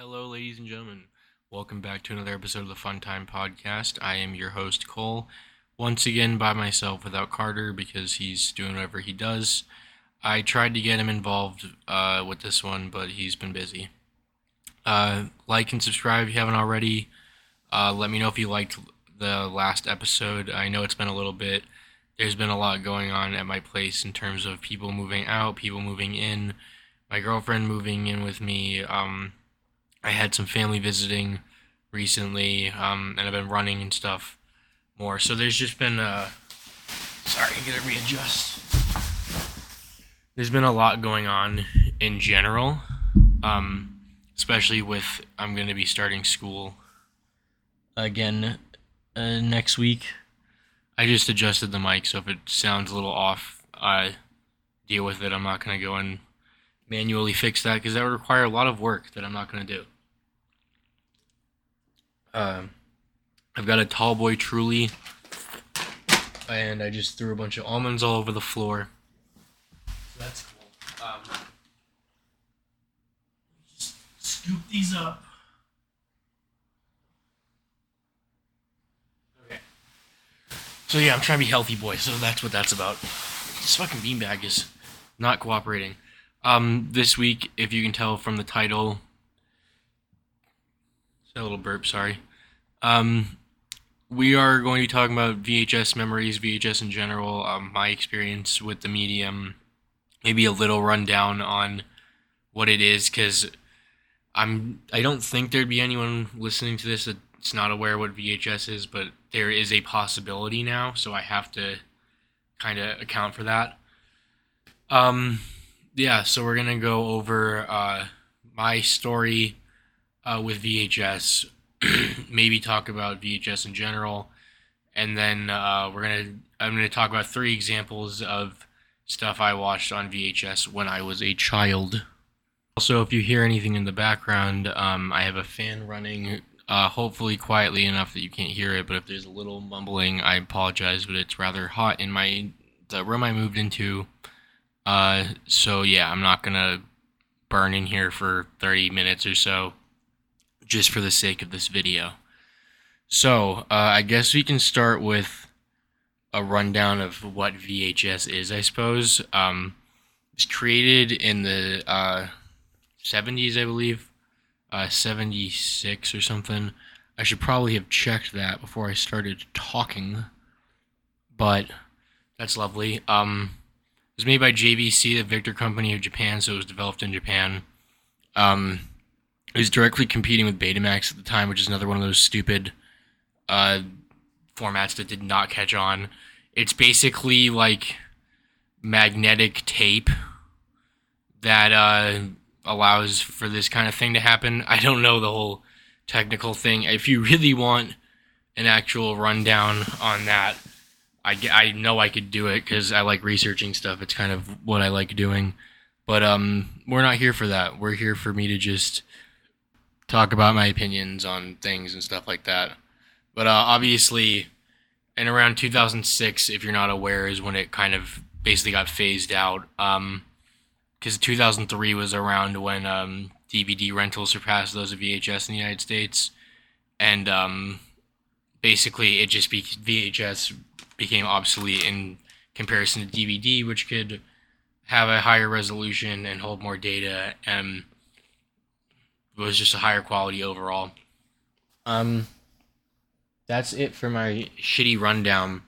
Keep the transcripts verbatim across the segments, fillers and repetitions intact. Hello, ladies and gentlemen. Welcome back to another episode of the Fun Time Podcast. I am your host, Cole. Once again, by myself without Carter because he's doing whatever he does. I tried to get him involved uh, with this one, but he's been busy. Uh, like and subscribe if you haven't already. Uh, let me know if you liked the last episode. I know it's been a little bit. There's been a lot going on at my place in terms of people moving out, people moving in, my girlfriend moving in with me. Um, I had some family visiting recently, um, and I've been running and stuff more. So there's just been a... Sorry, I'm going to readjust. There's been a lot going on in general, um, especially with... I'm going to be starting school again uh, next week. I just adjusted the mic, so if it sounds a little off, uh, deal with it. I'm not going to go and manually fix that, because that would require a lot of work that I'm not going to do. Um, I've got a tall boy Truly, and I just threw a bunch of almonds all over the floor. So that's cool. Um, just scoop these up. Okay. So yeah, I'm trying to be healthy, boy, so that's what that's about. This fucking beanbag is not cooperating. Um, this week, if you can tell from the title, it's a little burp, sorry, um, we are going to be talking about V H S memories, V H S in general, um, my experience with the medium, maybe a little rundown on what it is, because I'm, I don't think there'd be anyone listening to this that's not aware what V H S is, but there is a possibility now, so I have to kind of account for that. Um... Yeah, so we're going to go over uh, my story uh, with V H S, maybe talk about V H S in general, and then uh, we're gonna I'm going to talk about three examples of stuff I watched on V H S when I was a child. Also, if you hear anything in the background, um, I have a fan running, uh, hopefully quietly enough that you can't hear it, but if there's a little mumbling, I apologize, but it's rather hot in my the room I moved into. Uh, so yeah, I'm not gonna burn in here for thirty minutes or so, just for the sake of this video. So, uh, I guess we can start with a rundown of what V H S is, I suppose. Um, it was created in the, uh, seventies, I believe, uh, seventy-six or something. I should probably have checked that before I started talking, but that's lovely. Um... It was made by J V C, the Victor Company of Japan, so it was developed in Japan. Um, it was directly competing with Betamax at the time, which is another one of those stupid uh, formats that did not catch on. It's basically like magnetic tape that uh, allows for this kind of thing to happen. I don't know the whole technical thing. If you really want an actual rundown on that, I, I know I could do it because I like researching stuff. It's kind of what I like doing. But um, we're not here for that. We're here for me to just talk about my opinions on things and stuff like that. But uh, obviously, in around two thousand six, if you're not aware, is when it kind of basically got phased out. Um, because two thousand three was around when um, D V D rentals surpassed those of V H S in the United States. And um, basically, it just be V H S... became obsolete in comparison to D V D, which could have a higher resolution and hold more data, and was just a higher quality overall. Um, that's it for my shitty rundown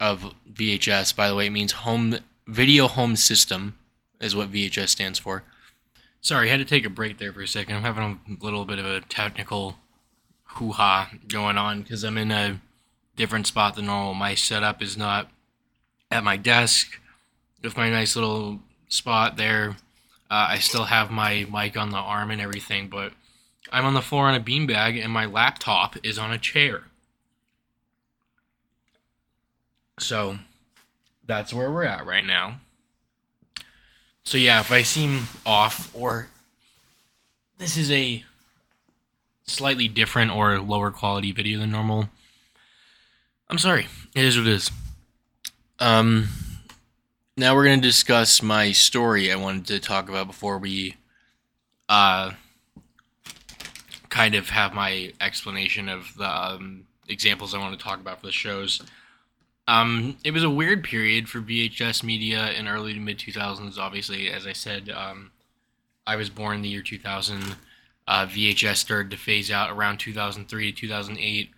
of V H S. By the way, it means home video home system is what V H S stands for. Sorry, I had to take a break there for a second. I'm having a little bit of a technical hoo-ha going on because I'm in a different spot than normal. My setup is not at my desk with my nice little spot there. Uh, I still have my mic on the arm and everything, but I'm on the floor on a beanbag and my laptop is on a chair. So that's where we're at right now. So yeah, if I seem off or this is a slightly different or lower quality video than normal, I'm sorry. It is what it is. Um, now we're going to discuss my story I wanted to talk about before we uh, kind of have my explanation of the um, examples I want to talk about for the shows. Um, it was a weird period for V H S media in early to mid two thousands, obviously. As I said, um, I was born in the year two thousand. Uh, V H S started to phase out around two thousand three to two thousand eight.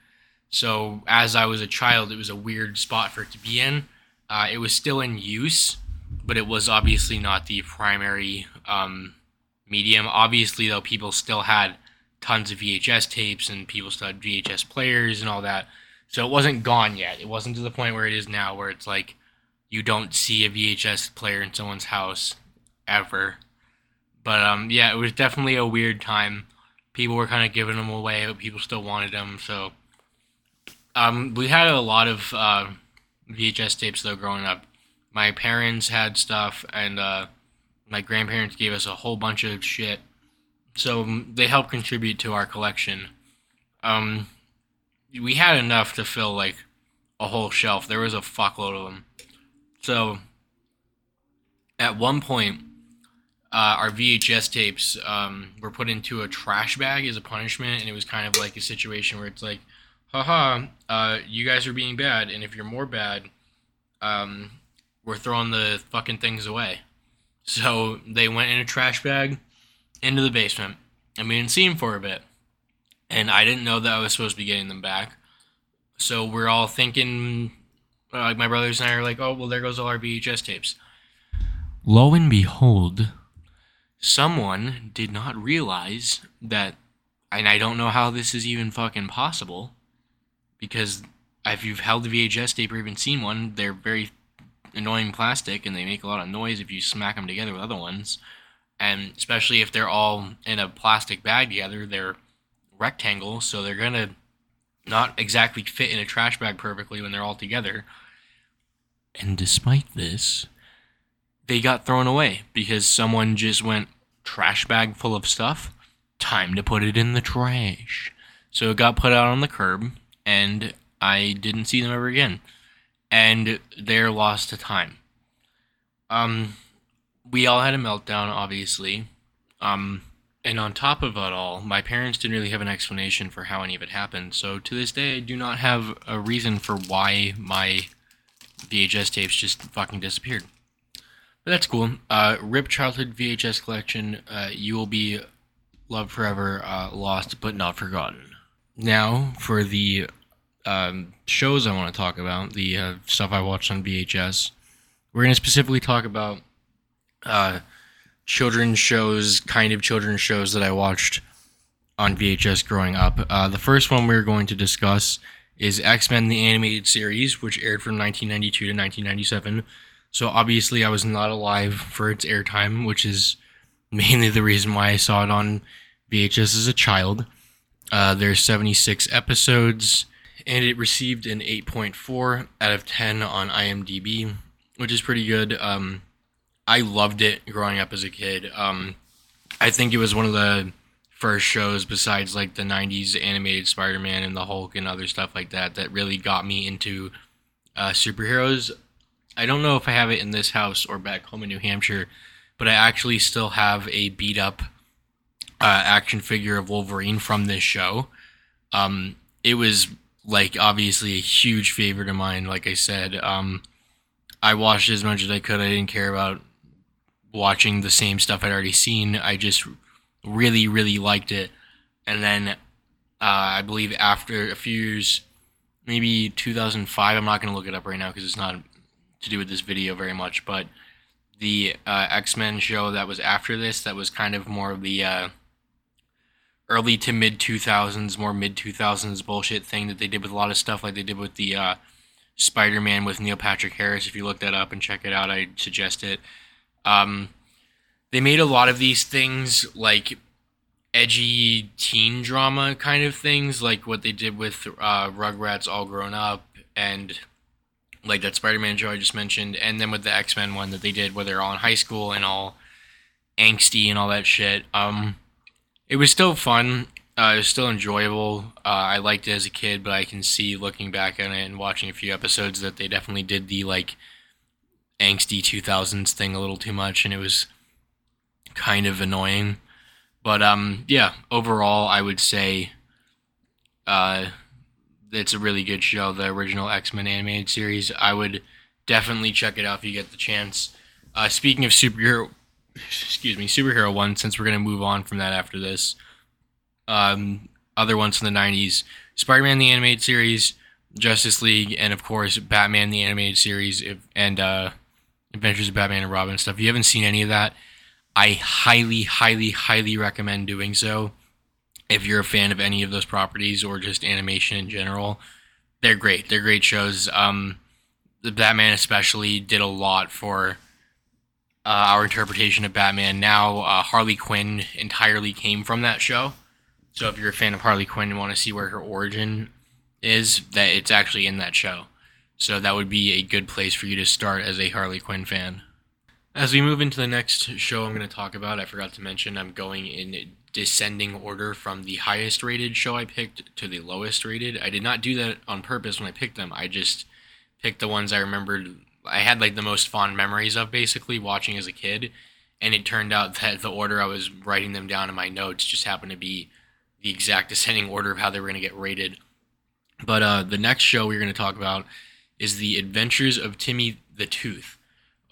So as I was a child, it was a weird spot for it to be in. Uh, it was still in use, but it was obviously not the primary um, medium. Obviously, though, people still had tons of V H S tapes and people still had V H S players and all that. So it wasn't gone yet. It wasn't to the point where it is now, where it's like you don't see a V H S player in someone's house ever. But um, yeah, it was definitely a weird time. People were kind of giving them away, but people still wanted them. So um, we had a lot of uh, V H S tapes though growing up. My parents had stuff, and uh, my grandparents gave us a whole bunch of shit. So they helped contribute to our collection. Um... We had enough to fill, like, a whole shelf. There was a fuckload of them. So, at one point, uh, our V H S tapes um, were put into a trash bag as a punishment, and it was kind of like a situation where it's like, haha, uh, you guys are being bad, and if you're more bad, um, we're throwing the fucking things away. So, they went in a trash bag into the basement, and we didn't see them for a bit. And I didn't know that I was supposed to be getting them back. So we're all thinking, like, uh, my brothers and I are like, oh, well, there goes all our V H S tapes. Lo and behold, someone did not realize that, and I don't know how this is even fucking possible, because if you've held a V H S tape or even seen one, they're very annoying plastic, and they make a lot of noise if you smack them together with other ones. And especially if they're all in a plastic bag together, they're rectangle, so they're gonna not exactly fit in a trash bag perfectly when they're all together. And despite this, they got thrown away because someone just went, trash bag full of stuff, time to put it in the trash. So it got put out on the curb, and I didn't see them ever again. And they're lost to time. Um, we all had a meltdown, obviously. Um, And on top of it all, my parents didn't really have an explanation for how any of it happened. So to this day, I do not have a reason for why my V H S tapes just fucking disappeared. But that's cool. Uh, R I P childhood V H S collection. Uh, you will be loved forever, uh, lost but not forgotten. Now for the um, shows I want to talk about, the uh, stuff I watched on V H S. We're going to specifically talk about... Uh, children's shows, kind of children's shows that I watched on V H S growing up. Uh, the first one we're going to discuss is X-Men the Animated Series, which aired from nineteen ninety-two to nineteen ninety-seven. So obviously I was not alive for its airtime, which is mainly the reason why I saw it on V H S as a child. Uh, there's seventy-six episodes, and it received an eight point four out of ten on I M D B, which is pretty good. Um, I loved it growing up as a kid. Um, I think it was one of the first shows besides like the nineties animated Spider-Man and the Hulk and other stuff like that that really got me into uh, superheroes. I don't know if I have it in this house or back home in New Hampshire, but I actually still have a beat-up uh, action figure of Wolverine from this show. Um, it was like obviously a huge favorite of mine, like I said. Um, I watched as much as I could. I didn't care about watching the same stuff I'd already seen. I just really, really liked it. And then uh, I believe after a few years, maybe two thousand five, I'm not going to look it up right now because it's not to do with this video very much, but the uh, X-Men show that was after this, that was kind of more of the uh, early to mid two thousands, more mid two thousands bullshit thing that they did with a lot of stuff like they did with the uh, Spider-Man with Neil Patrick Harris. If you look that up and check it out, I suggest it. Um, they made a lot of these things like edgy teen drama kind of things, like what they did with uh, Rugrats All Grown Up and like that Spider-Man show I just mentioned, and then with the X-Men one that they did where they're all in high school and all angsty and all that shit. Um, it was still fun. Uh, it was still enjoyable. Uh, I liked it as a kid, but I can see looking back on it and watching a few episodes that they definitely did the like angsty two thousands thing a little too much, and it was kind of annoying. But um, yeah, overall, I would say uh, it's a really good show, the original X-Men animated series. I would definitely check it out if you get the chance. Uh, speaking of superhero, excuse me, superhero ones, since we're going to move on from that after this, um, other ones from the nineties, Spider-Man the Animated Series, Justice League, and of course, Batman the Animated Series, if, and uh, Adventures of Batman and Robin and stuff. If you haven't seen any of that, I highly, highly, highly recommend doing so if you're a fan of any of those properties or just animation in general. They're great. They're great shows. Um, the Batman especially did a lot for uh, our interpretation of Batman. Now, uh, Harley Quinn entirely came from that show. So if you're a fan of Harley Quinn and want to see where her origin is, that it's actually in that show. So that would be a good place for you to start as a Harley Quinn fan. As we move into the next show I'm going to talk about, I forgot to mention I'm going in descending order from the highest rated show I picked to the lowest rated. I did not do that on purpose when I picked them. I just picked the ones I remembered, I had like the most fond memories of basically watching as a kid. And it turned out that the order I was writing them down in my notes just happened to be the exact descending order of how they were going to get rated. But uh, the next show we're going to talk about is The Adventures of Timmy the Tooth.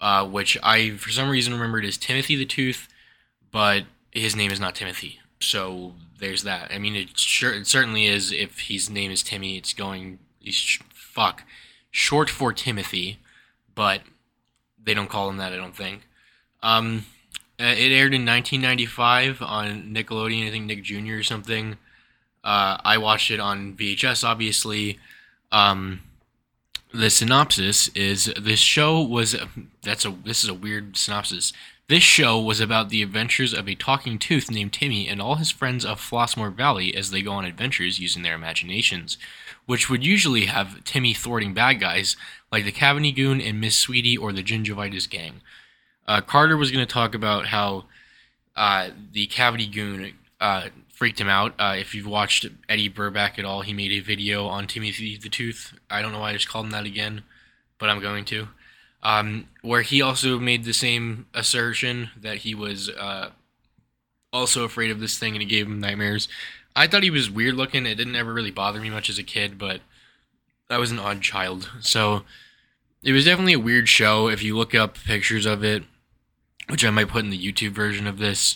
Uh, which I, for some reason, remembered as Timothy the Tooth, but his name is not Timothy, so there's that. I mean, it sure it certainly is, if his name is Timmy, it's going, he's, fuck, short for Timothy, but they don't call him that, I don't think. Um, it aired in nineteen ninety-five on Nickelodeon, I think Nick Junior or something. Uh, I watched it on V H S, obviously. Um... The synopsis is, this show was, that's a, this is a weird synopsis. This show was about the adventures of a talking tooth named Timmy and all his friends of Flossmore Valley as they go on adventures using their imaginations, which would usually have Timmy thwarting bad guys like the Cavity Goon and Miss Sweetie or the Gingivitis Gang. Uh, Carter was going to talk about how uh, the Cavity Goon uh, freaked him out. Uh, if you've watched Eddie Burback at all, he made a video on Timothy the Tooth. I don't know why I just called him that again, but I'm going to. Um, where he also made the same assertion that he was uh, also afraid of this thing and it gave him nightmares. I thought he was weird looking. It didn't ever really bother me much as a kid, but I was an odd child. So it was definitely a weird show. If you look up pictures of it, which I might put in the YouTube version of this,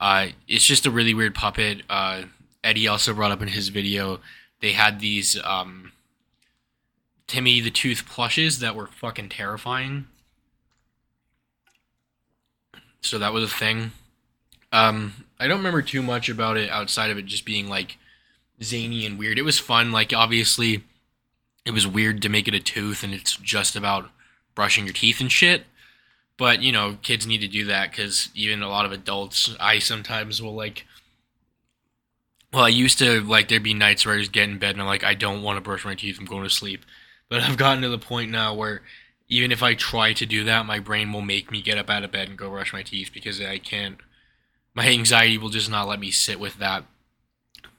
Uh, it's just a really weird puppet. Uh, Eddie also brought up in his video, they had these um, Timmy the Tooth plushes that were fucking terrifying. So that was a thing. Um, I don't remember too much about it outside of it just being like zany and weird. It was fun. Like, obviously, it was weird to make it a tooth and it's just about brushing your teeth and shit. But, you know, kids need to do that because even a lot of adults, I sometimes will, like... Well, I used to, like, there'd be nights where I just get in bed and I'm like, I don't want to brush my teeth, I'm going to sleep. But I've gotten to the point now where even if I try to do that, my brain will make me get up out of bed and go brush my teeth because I can't... My anxiety will just not let me sit with that.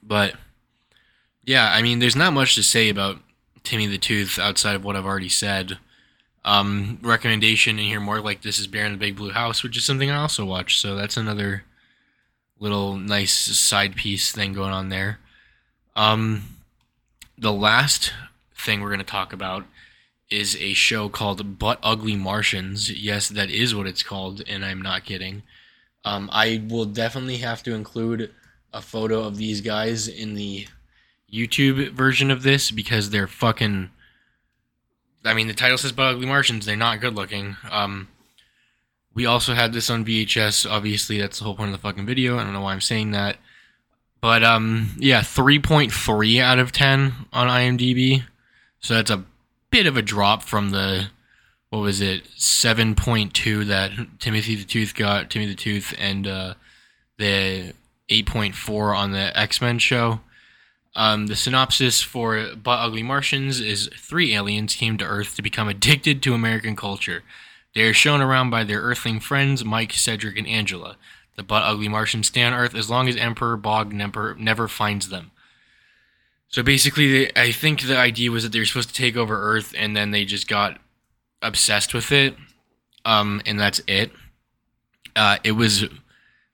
But, yeah, I mean, there's not much to say about Timmy the Tooth outside of what I've already said. Um, recommendation in here more like this is Bear in the Big Blue House, which is something I also watch, so that's another little nice side piece thing going on there. Um, the last thing we're going to talk about is a show called Butt Ugly Martians. Yes, that is what it's called, and I'm not kidding. Um, I will definitely have to include a photo of these guys in the YouTube version of this because they're fucking... I mean, the title says Butt Ugly Martians. They're not good looking. Um, we also had this on V H S. Obviously, that's the whole point of the fucking video. I don't know why I'm saying that. But, um, yeah, three point three out of ten on IMDb. So that's a bit of a drop from the, what was it, seven point two that Timothy the Tooth got, Timmy the Tooth, and uh, the eight point four on the X-Men show. Um, the synopsis for Butt Ugly Martians is three aliens came to Earth to become addicted to American culture. They are shown around by their Earthling friends, Mike, Cedric, and Angela. The Butt Ugly Martians stay on Earth as long as Emperor Bog never, never finds them. So basically, they, I think the idea was that they were supposed to take over Earth, and then they just got obsessed with it. Um, and that's it. Uh, it was...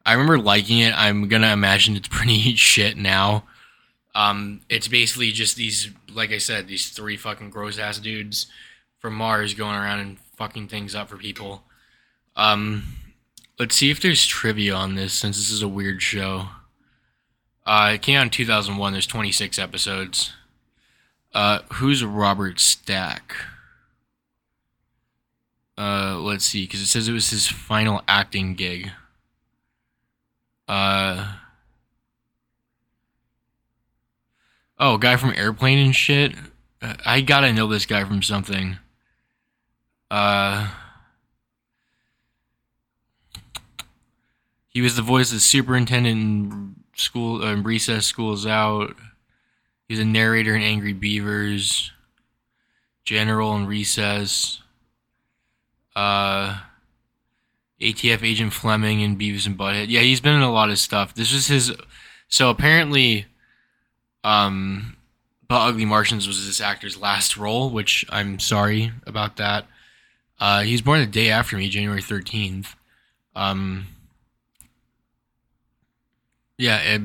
I remember liking it. I'm gonna imagine it's pretty shit now. Um, it's basically just these, like I said, these three fucking gross ass dudes from Mars going around and fucking things up for people. Um, let's see if there's trivia on this, since this is a weird show. Uh, it came out in two thousand one. There's twenty-six episodes. Uh, who's Robert Stack? Uh, let's see, because it says it was his final acting gig. Uh, oh, guy from Airplane and shit. I gotta know this guy from something. Uh, he was the voice of the superintendent in school, uh, in Recess, School's Out. He's a narrator in Angry Beavers, general in Recess. Uh, A T F Agent Fleming and Beavis and Butthead. Yeah, he's been in a lot of stuff. This was his... So apparently, um, Butt Ugly Martians was this actor's last role, which I'm sorry about that. Uh, he was born the day after me, January thirteenth. Um, yeah, it,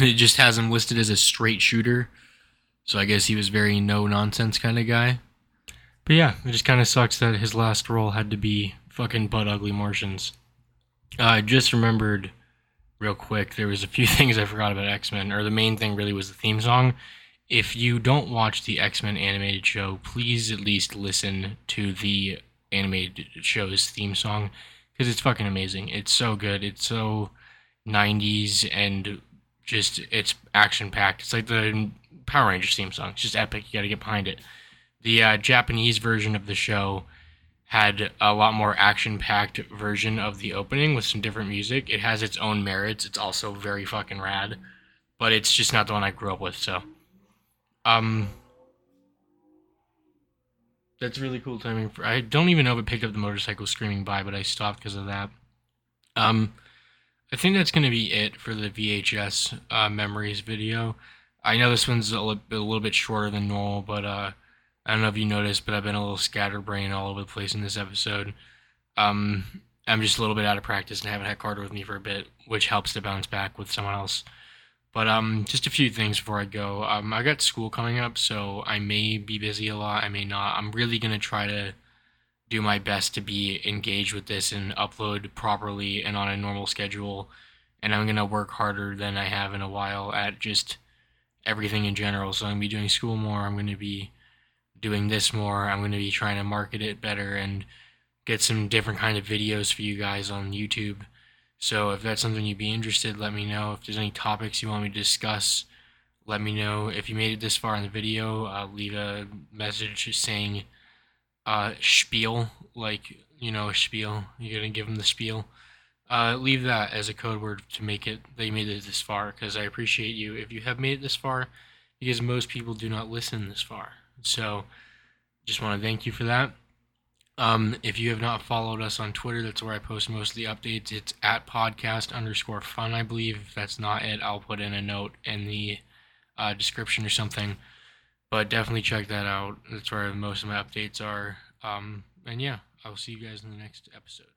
it just has him listed as a straight shooter. So I guess he was very no-nonsense kind of guy. But yeah, it just kind of sucks that his last role had to be fucking Butt Ugly Martians. Uh, I just remembered real quick, there was a few things I forgot about X-Men, or the main thing really was the theme song. If you don't watch the X-Men animated show, please at least listen to the animated show's theme song, because it's fucking amazing. It's so good. It's so nineties, and just, it's action-packed. It's like the Power Rangers theme song. It's just epic. You gotta get behind it. The uh, Japanese version of the show had a lot more action-packed version of the opening with some different music. It has its own merits. It's also very fucking rad, but it's just not the one I grew up with, so. Um, that's really cool timing. For, I don't even know if it picked up the motorcycle screaming by, but I stopped because of that. Um, I think that's going to be it for the V H S uh, memories video. I know this one's a, li- a little bit shorter than normal, but... Uh, I don't know if you noticed, but I've been a little scatterbrained all over the place in this episode. Um, I'm just a little bit out of practice and haven't had Carter with me for a bit, which helps to bounce back with someone else. But um, just a few things before I go. Um, I got school coming up, so I may be busy a lot. I may not. I'm really going to try to do my best to be engaged with this and upload properly and on a normal schedule. And I'm going to work harder than I have in a while at just everything in general. So I'm going to be doing school more. I'm going to be... doing this more. I'm going to be trying to market it better and get some different kind of videos for you guys on YouTube. So if that's something you'd be interested, let me know. If there's any topics you want me to discuss, let me know. If you made it this far in the video, uh, leave a message saying uh, spiel, like, you know, spiel. You're going to give them the spiel. Uh, leave that as a code word to make it that you made it this far, because I appreciate you if you have made it this far, because most people do not listen this far. So, just want to thank you for that. Um, if you have not followed us on Twitter, that's where I post most of the updates. It's at podcast underscore fun, I believe. If that's not it, I'll put in a note in the uh, description or something. But definitely check that out. That's where most of my updates are. Um, and yeah, I'll see you guys in the next episode.